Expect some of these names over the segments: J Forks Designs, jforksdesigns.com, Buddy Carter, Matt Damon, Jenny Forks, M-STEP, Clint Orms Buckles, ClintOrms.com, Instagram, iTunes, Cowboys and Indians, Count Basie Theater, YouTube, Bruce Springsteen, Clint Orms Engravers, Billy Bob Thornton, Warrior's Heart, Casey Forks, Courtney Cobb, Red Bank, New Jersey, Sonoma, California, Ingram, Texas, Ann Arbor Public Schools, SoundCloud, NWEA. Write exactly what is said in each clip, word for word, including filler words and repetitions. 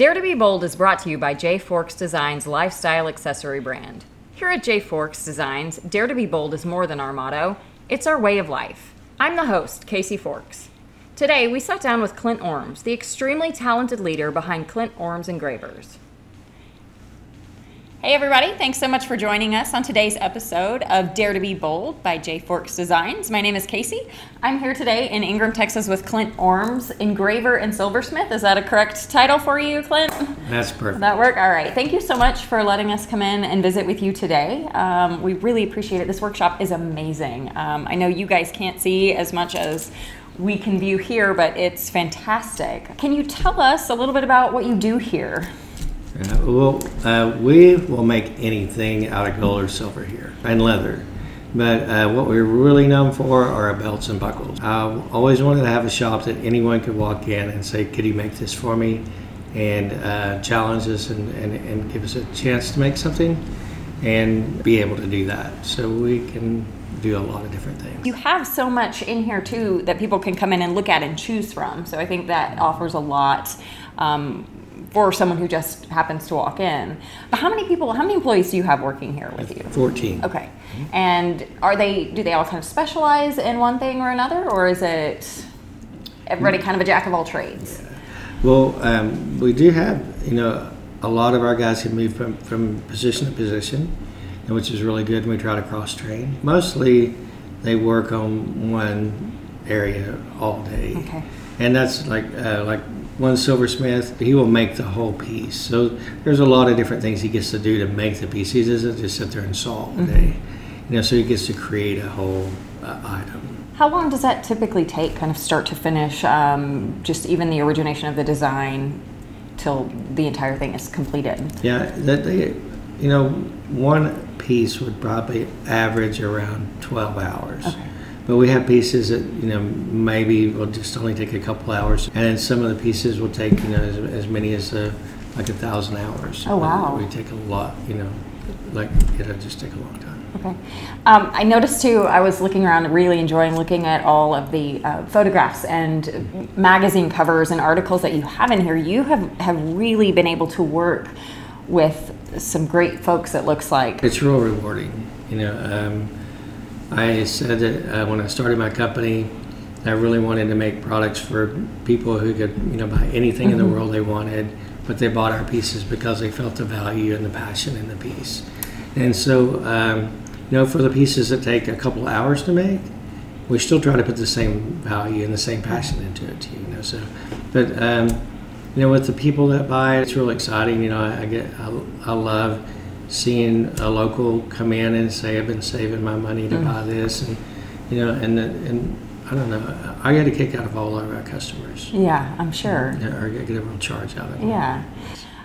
Dare to be Bold is brought to you by J Forks Designs lifestyle accessory brand. Here at J Forks Designs, Dare to be Bold is more than our motto, it's our way of life. I'm the host, Casey Forks. Today, we sat down with Clint Orms, the extremely talented leader behind Clint Orms Engravers. Hey everybody, thanks so much for joining us on today's episode of Dare to be Bold by J Forks Designs. My name is Casey. I'm here today in Ingram, Texas with Clint Orms, engraver and silversmith. Is that a correct title for you, Clint? That's perfect. Will that work? All right. Thank you so much for letting us come in and visit with you today. Um, we really appreciate it. This workshop is amazing. Um, I know you guys can't see as much as we can view here, but it's fantastic. Can you tell us a little bit about what you do here? Uh, well, uh, we will make anything out of gold or silver here, and leather. But uh, what we're really known for are our belts and buckles. I always wanted to have a shop that anyone could walk in and say, could you make this for me? And uh, challenge us and, and, and give us a chance to make something and be able to do that. So we can do a lot of different things. You have so much in here too that people can come in and look at and choose from. So I think that offers a lot. Um, for someone who just happens to walk in. But how many people, how many employees do you have working here with you? fourteen. Okay. And are they, do they all kind of specialize in one thing or another, or is it everybody kind of a jack of all trades? Yeah. Well, um, we do have, you know, a lot of our guys who move from, from position to position, which is really good, and we try to cross-train. Mostly they work on one area all day. Okay. And that's like, uh, like, one silversmith, he will make the whole piece. So there's a lot of different things he gets to do to make the piece. He doesn't just sit there and saw all day. You know, so he gets to create a whole uh, item. How long does that typically take, kind of start to finish, um, just even the origination of the design till the entire thing is completed? Yeah, that they, you know, one piece would probably average around twelve hours. Okay. But we have pieces that, you know, maybe will just only take a couple hours. And then some of the pieces will take, you know, as, as many as uh, like a thousand hours. Oh, wow. We take a lot, you know, like it'll just take a long time. Okay. Um, I noticed too, I was looking around and really enjoying looking at all of the uh, photographs and magazine covers and articles that you have in here. You have, have really been able to work with some great folks, it looks like. It's real rewarding, you know. Um, I said that uh, when I started my company, I really wanted to make products for people who could, you know, buy anything mm-hmm. in the world they wanted, but they bought our pieces because they felt the value and the passion in the piece. And so, um, you know, for the pieces that take a couple hours to make, we still try to put the same value and the same passion into it too, you know. So, but um, you know, with the people that buy it, it's really exciting. You know, I, I get, I, I love. seeing a local come in and say, I've been saving my money to mm. buy this, and you know, and and I don't know, I get a kick out of all of our customers. Yeah, I'm sure. Or get a real charge out of it. Yeah.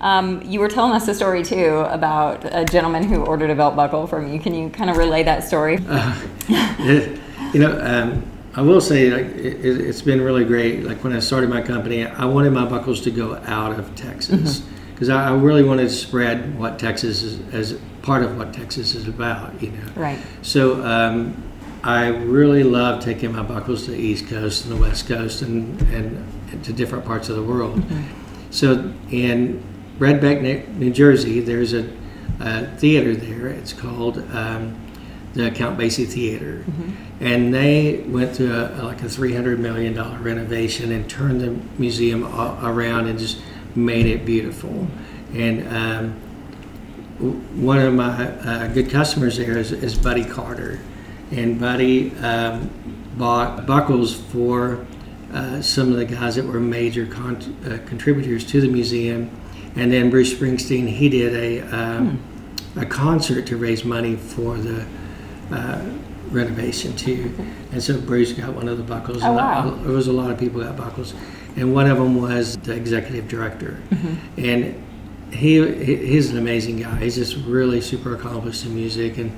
Um, you were telling us a story too about a gentleman who ordered a belt buckle from you. Can you kind of relay that story? Uh, it, you know, um, I will say, like, it, it's been really great. Like when I started my company, I wanted my buckles to go out of Texas. Mm-hmm. Because I really wanted to spread what Texas is, as part of what Texas is about, you know. Right. So um, I really love taking my buckles to the East Coast and the West Coast and, and to different parts of the world. Mm-hmm. So in Red Bank, New Jersey, there's a, a theater there. It's called um, the Count Basie Theater. Mm-hmm. And they went through a, like a three hundred million dollars renovation and turned the museum around and just made it beautiful. And um, one of my uh, good customers there is, is Buddy Carter, and Buddy um, bought buckles for uh, some of the guys that were major con uh, contributors to the museum. And then Bruce Springsteen, he did a um, hmm. a concert to raise money for the uh, renovation too, and so Bruce got one of the buckles. Oh, wow. There was a lot of people got buckles, and one of them was the executive director. Mm-hmm. And he he's an amazing guy. He's just really super accomplished in music, and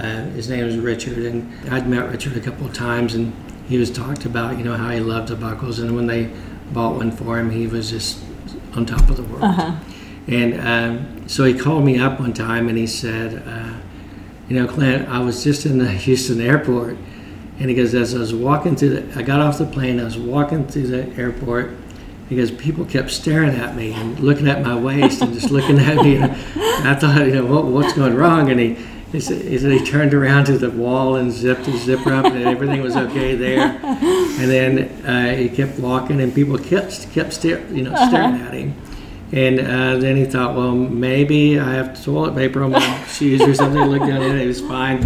uh, his name is Richard. And I'd met Richard a couple of times, and he was talked about, you know, how he loved the buckles, and when they bought one for him, he was just on top of the world. Uh-huh. And um, so he called me up one time, and he said, uh, you know, Clint, I was just in the Houston airport. And he goes, as I was walking through, the, I got off the plane, I was walking through the airport, because people kept staring at me and looking at my waist and just looking at me. And I thought, you know, what, what's going wrong? And he, he, said, he said he turned around to the wall and zipped his zipper up and everything was okay there. And then uh, he kept walking and people kept, kept sta- you know, uh-huh. staring at him. And uh, then he thought, well, maybe I have toilet paper on my shoes or something. He looked down at it, it was fine.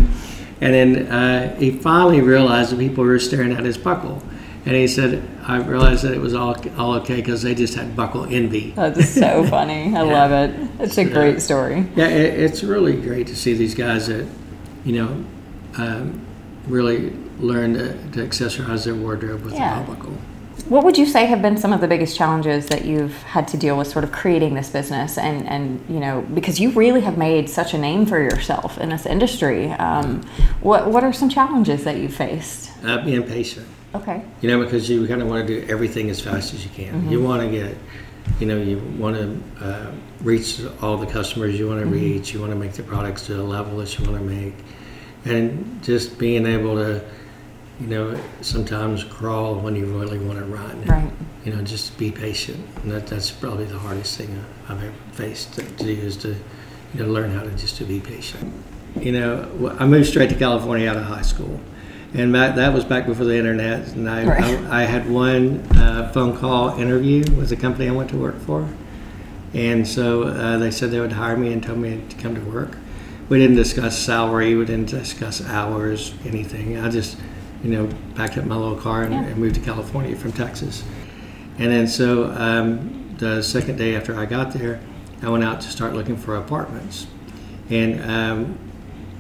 And then uh, he finally realized that people were staring at his buckle. And he said, I realized that it was all all okay because they just had buckle envy. That's so funny. I yeah. love it. It's a so, great story. Yeah, it, it's really great to see these guys that, you know, um, really learn to, to accessorize their wardrobe with yeah. a buckle. What would you say have been some of the biggest challenges that you've had to deal with sort of creating this business and, and you know, because you really have made such a name for yourself in this industry. Um, what what are some challenges that you've faced? Uh, being patient. Okay. You know, because you kind of want to do everything as fast as you can. Mm-hmm. You want to get, you know, you want to uh, reach all the customers you want to mm-hmm. reach. You want to make the products to the level that you want to make. And just being able to, you know, sometimes crawl when you really want to run. Right. And, you know, just be patient. And that, that's probably the hardest thing I've ever faced to, to do is to, you know, learn how to just to be patient. You know, I moved straight to California out of high school. And back, that was back before the internet. And I, right. I, I had one uh, phone call interview with a company I went to work for. And so uh, they said they would hire me and told me to come to work. We didn't discuss salary. We didn't discuss hours, anything. I just... you know, packed up my little car and, yeah. and moved to California from Texas. And then so um, the second day after I got there, I went out to start looking for apartments. And um,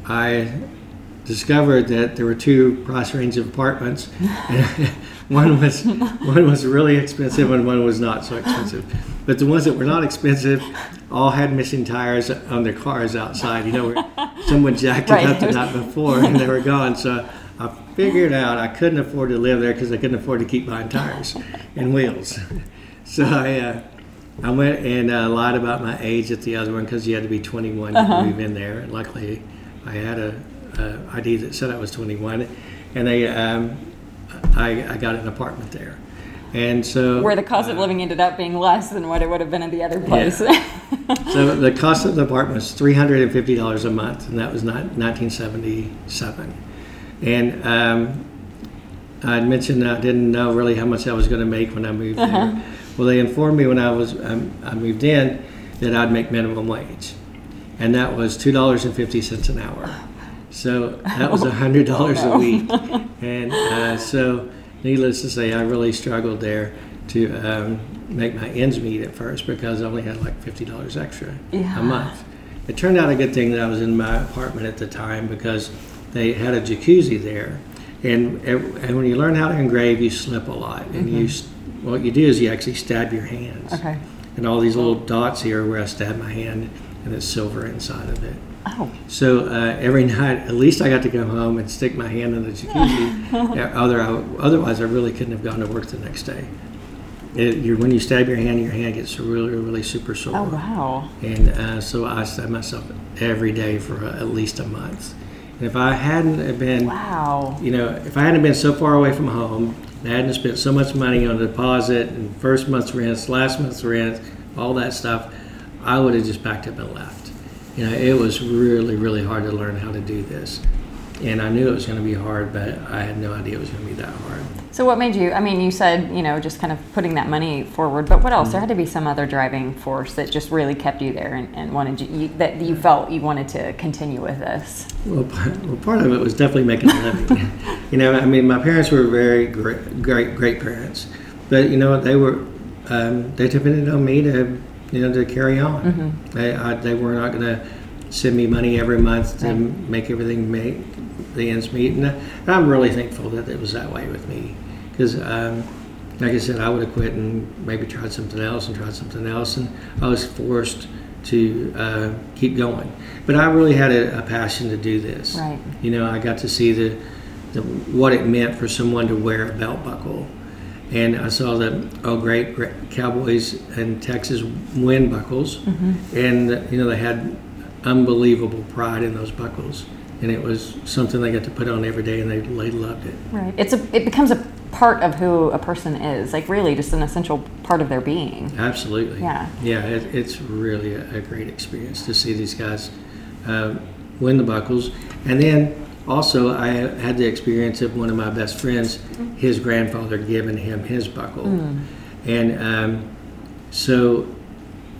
I discovered that there were two price range of apartments. one was one was really expensive and one was not so expensive. But the ones that were not expensive all had missing tires on their cars outside. You know, where someone jacked right. it up the night before and they were gone. So I figured out I couldn't afford to live there because I couldn't afford to keep buying tires and wheels. So I uh, I went and uh, lied about my age at the other one because you had to be twenty-one uh-huh. to move in there. And luckily, I had a, a I D that said I was twenty-one, and they um, I I got an apartment there, and so where the cost uh, of living ended up being less than what it would have been at the other place. Yeah. So the cost of the apartment was three hundred and fifty dollars a month, and that was not nineteen seventy-seven. And um, I'd mentioned I didn't know really how much I was going to make when I moved uh-huh. there. Well, they informed me when I was um, I moved in that I'd make minimum wage, and that was two dollars and fifty cents an hour. So that was a hundred dollars oh, no. a week. And uh, so, needless to say, I really struggled there to um, make my ends meet at first because I only had like fifty dollars extra yeah. a month. It turned out a good thing that I was in my apartment at the time because they had a jacuzzi there, and and when you learn how to engrave, you slip a lot. And mm-hmm. you, what you do is you actually stab your hands. Okay. And all these little dots here where I stabbed my hand, and it's silver inside of it. Oh. So uh, every night, at least I got to come home and stick my hand in the jacuzzi. Other, I, otherwise, I really couldn't have gone to work the next day. It, you're, when you stab your hand, your hand gets really, really super sore. Oh, wow. And uh, so I stabbed myself every day for uh, at least a month. If I hadn't been, wow. you know, if I hadn't been so far away from home, and I hadn't spent so much money on deposit and first month's rent, last month's rent, all that stuff, I would have just packed up and left. You know, it was really, really hard to learn how to do this. And I knew it was going to be hard, but I had no idea it was going to be that hard. So what made you, I mean, you said, you know, just kind of putting that money forward, but what else? Mm-hmm. There had to be some other driving force that just really kept you there and, and wanted you, you, that you felt you wanted to continue with this. Well, part, well, part of it was definitely making a living. You know, I mean, my parents were very great, great, great parents, but you know, they were, um, they depended on me to, you know, to carry on. Mm-hmm. They, I, they were not going to send me money every month to right. make everything make the ends meet. And, I, and I'm really thankful that it was that way with me. Because, um, like I said, I would have quit and maybe tried something else and tried something else, and I was forced to uh, keep going. But I really had a, a passion to do this. Right. You know, I got to see the, the what it meant for someone to wear a belt buckle, and I saw the oh great, great Cowboys and Texas win buckles, mm-hmm. and you know they had unbelievable pride in those buckles, and it was something they got to put on every day, and they, they loved it. Right. It's a it becomes a part of who a person is, like really just an essential part of their being. Absolutely. Yeah. Yeah, it, it's really a, a great experience to see these guys uh, win the Buckles. And then also I had the experience of one of my best friends, his grandfather giving him his buckle. Mm. And um, so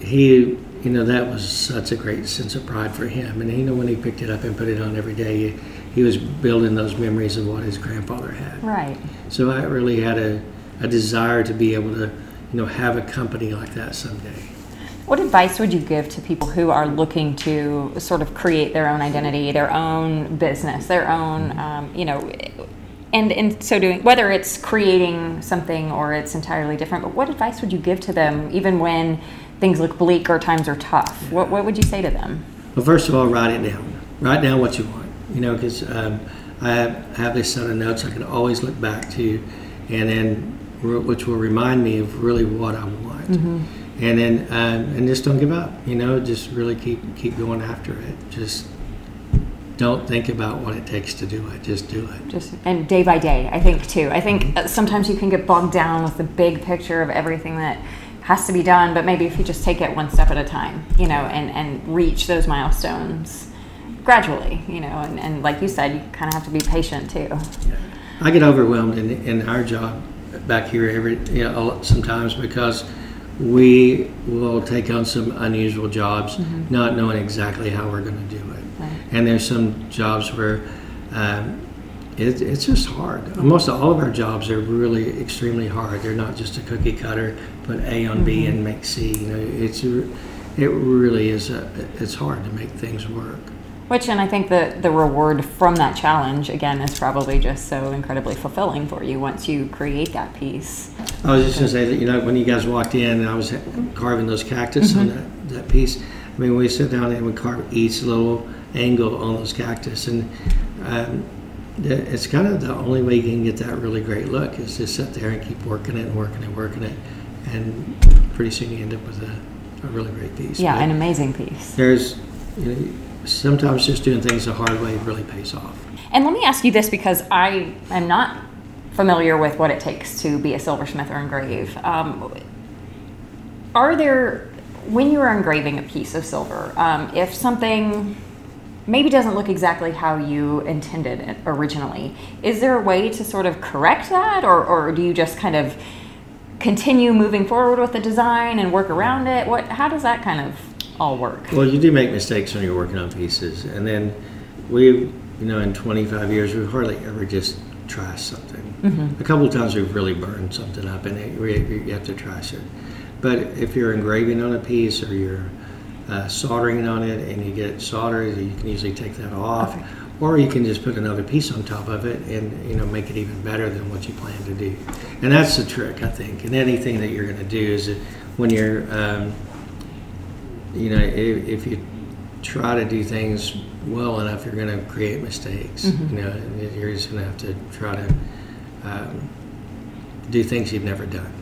he, you know, that was such a great sense of pride for him. And you know, when he picked it up and put it on every day, he, he was building those memories of what his grandfather had. Right. So I really had a, a desire to be able to, you know, have a company like that someday. What advice would you give to people who are looking to sort of create their own identity, their own business, their own, um, you know, and in so doing, whether it's creating something or it's entirely different, but what advice would you give to them even when things look bleak or times are tough? Yeah. What, what would you say to them? Well, first of all, write it down. Write down what you want, you know, because um, I have, have this set of notes I can always look back to, and then which will remind me of really what I want. Mm-hmm. And then um, and just don't give up, you know, just really keep keep going after it. Just don't think about what it takes to do it, just do it. Just and day by day, I think too. I think mm-hmm. sometimes you can get bogged down with the big picture of everything that has to be done, but maybe if you just take it one step at a time, you know, and, and reach those milestones gradually, you know, and, and like you said, you kind of have to be patient too. Yeah. I get overwhelmed in, in our job back here every, you know, sometimes because we will take on some unusual jobs, mm-hmm. not knowing exactly how we're going to do it. Right. And there's some jobs where um, it, it's just hard. Mm-hmm. Most of all of our jobs are really extremely hard. They're not just a cookie cutter, put A on mm-hmm. B and make C. You know, it's it really is a, it's hard to make things work. Which, and I think that the reward from that challenge, again, is probably just so incredibly fulfilling for you once you create that piece. I was just going to say that, you know, when you guys walked in and I was carving those cactus mm-hmm. on that, that piece, I mean, we sit down and we carve each little angle on those cactus. And um, it's kind of the only way you can get that really great look is to sit there and keep working it and working and working it. And pretty soon you end up with a, a really great piece. Yeah, but an amazing piece. There's, you know, sometimes just doing things the hard way really pays off. And let me ask you this, because I am not familiar with what it takes to be a silversmith or engrave. Um, are there, when you are engraving a piece of silver, um, if something maybe doesn't look exactly how you intended it originally, is there a way to sort of correct that, or, or do you just kind of continue moving forward with the design and work around it? What, how does that kind of all work? Well, you do make mistakes when you're working on pieces, and then we, you know, in twenty-five years, we hardly ever just try something. Mm-hmm. A couple of times we've really burned something up, and it, we, you have to trash it. But if you're engraving on a piece or you're uh, soldering on it, and you get solder, you can usually take that off, okay. or you can just put another piece on top of it, and you know, make it even better than what you plan to do. And that's the trick, I think. And anything that you're going to do is that when you're um, you know, if, if you try to do things well enough, you're going to create mistakes. Mm-hmm. You know, you're just going to have to try to um, do things you've never done.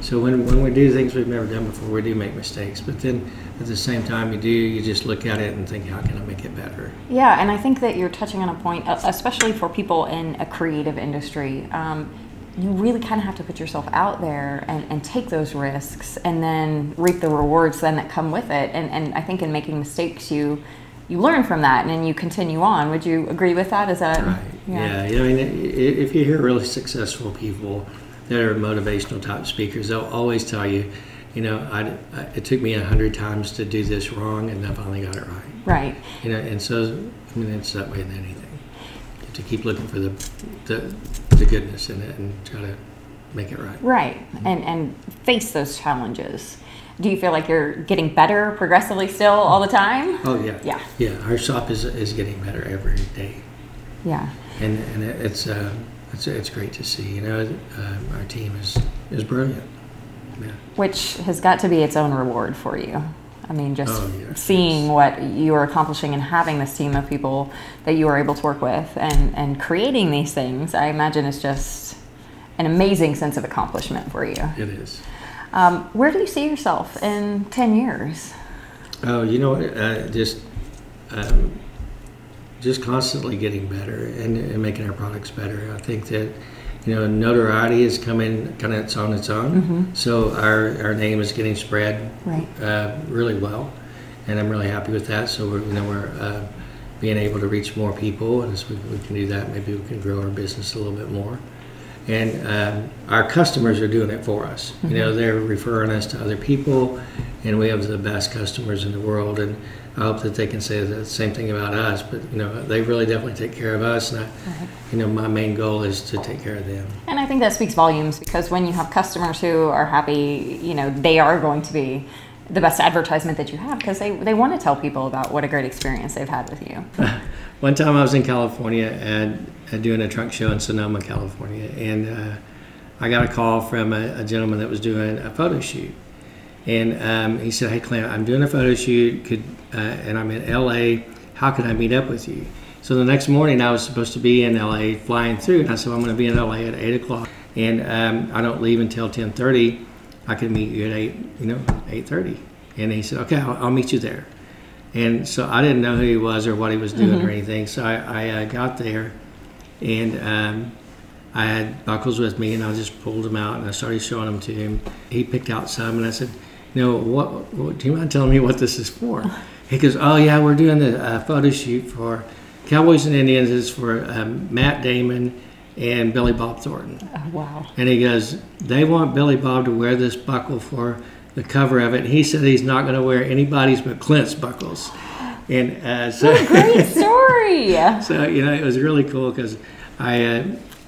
So when when we do things we've never done before, we do make mistakes. But then at the same time you do, you just look at it and think, how can I make it better? Yeah, and I think that you're touching on a point, especially for people in a creative industry. Um, you really kind of have to put yourself out there and, and take those risks and then reap the rewards then that come with it. And, and I think in making mistakes, you you learn from that and then you continue on. Would you agree with that? Is that right? Yeah. yeah. I mean, if you hear really successful people that are motivational type speakers, they'll always tell you, you know, I, I, it took me a hundred times to do this wrong and I finally got it right. Right. You know, and so, I mean, it's that way in anything. To keep looking for the, the the goodness in it and try to make it right. Right, mm-hmm. and and face those challenges. Do you feel like you're getting better progressively still all the time? Oh yeah, yeah, yeah. Our shop is is getting better every day. Yeah, and and it's uh, it's it's great to see. You know, uh, our team is is brilliant. Yeah. Which has got to be its own reward for you. I mean, just oh, yeah. seeing what you are accomplishing and having this team of people that you are able to work with and, and creating these things, I imagine is just an amazing sense of accomplishment for you. It is. Um, where do you see yourself in ten years? Oh, you know, uh, just um, just constantly getting better and, and making our products better. I think that you know, notoriety is coming kind of on its own. Mm-hmm. So our, our name is getting spread right. uh, really well, and I'm really happy with that. So we're, you know, we're uh, being able to reach more people, and as we, we can do that, maybe we can grow our business a little bit more. And um, our customers are doing it for us. Mm-hmm. You know, they're referring us to other people, and we have the best customers in the world. And I hope that they can say the same thing about us. But you know, they really definitely take care of us. And I, right. you know, my main goal is to take care of them. And I think that speaks volumes, because when you have customers who are happy, you know, they are going to be the best advertisement that you have, because they they want to tell people about what a great experience they've had with you. One time I was in California and. doing a trunk show in Sonoma, California, and uh, I got a call from a, a gentleman that was doing a photo shoot, and um, he said, "Hey Clint, I'm doing a photo shoot, could uh, and I'm in L A. How can I meet up with you?" So the next morning I was supposed to be in L A flying through, and I said, "Well, I'm going to be in L A at eight o'clock, and um, I don't leave until ten thirty. I could meet you at eight, you know, eight thirty." And he said, "Okay, I'll, I'll meet you there." And so I didn't know who he was or what he was doing mm-hmm. or anything. So I, I uh, got there. And um, I had Buckles with me, and I just pulled them out, and I started showing them to him. He picked out some, and I said, you know, what, what, do you mind telling me what this is for? He goes, oh, yeah, we're doing a uh, photo shoot for Cowboys and Indians. It's for um, Matt Damon and Billy Bob Thornton. Oh, wow. And he goes, they want Billy Bob to wear this buckle for the cover of it. And he said he's not going to wear anybody's but Clint's buckles. And uh, so, what a great story! So you know, it was really cool, because I, uh,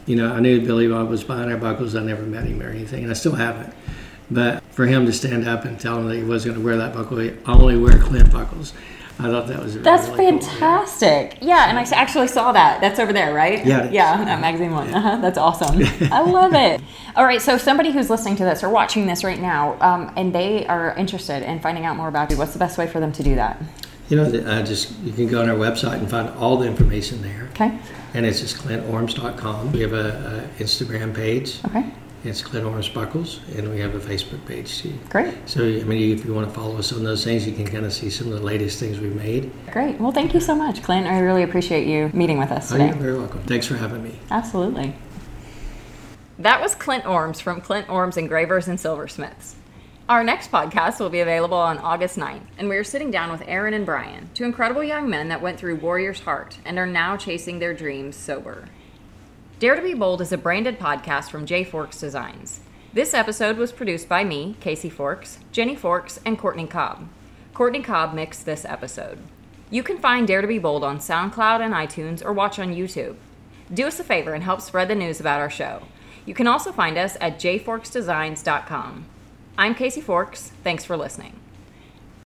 you know, I knew Billy Bob was buying our buckles. I never met him or anything, and I still haven't. But for him to stand up and tell him that he wasn't going to wear that buckle, he only wear Clint buckles. I thought that was really, that's really fantastic. Cool. Yeah, and I actually saw that. That's over there, right? Yeah. Yeah, that magazine one. Uh-huh. That's awesome. I love it. All right, so somebody who's listening to this or watching this right now, um, and they are interested in finding out more about you, what's the best way for them to do that? You know, I just you can go on our website and find all the information there. Okay. And it's just Clint Orms dot com. We have a, a Instagram page. Okay. It's Clint Orms Buckles, and we have a Facebook page too. Great. So, I mean, if you want to follow us on those things, you can kind of see some of the latest things we've made. Great. Well, thank you so much, Clint. I really appreciate you meeting with us today. Oh, you're very welcome. Thanks for having me. Absolutely. That was Clint Orms from Clint Orms Engravers and Silversmiths. Our next podcast will be available on August ninth, and we are sitting down with Aaron and Brian, two incredible young men that went through Warrior's Heart and are now chasing their dreams sober. Dare to be Bold is a branded podcast from J Forks Designs. This episode was produced by me, Casey Forks, Jenny Forks, and Courtney Cobb. Courtney Cobb mixed this episode. You can find Dare to be Bold on SoundCloud and iTunes, or watch on YouTube. Do us a favor and help spread the news about our show. You can also find us at j forks designs dot com. I'm Casey Forks. Thanks for listening.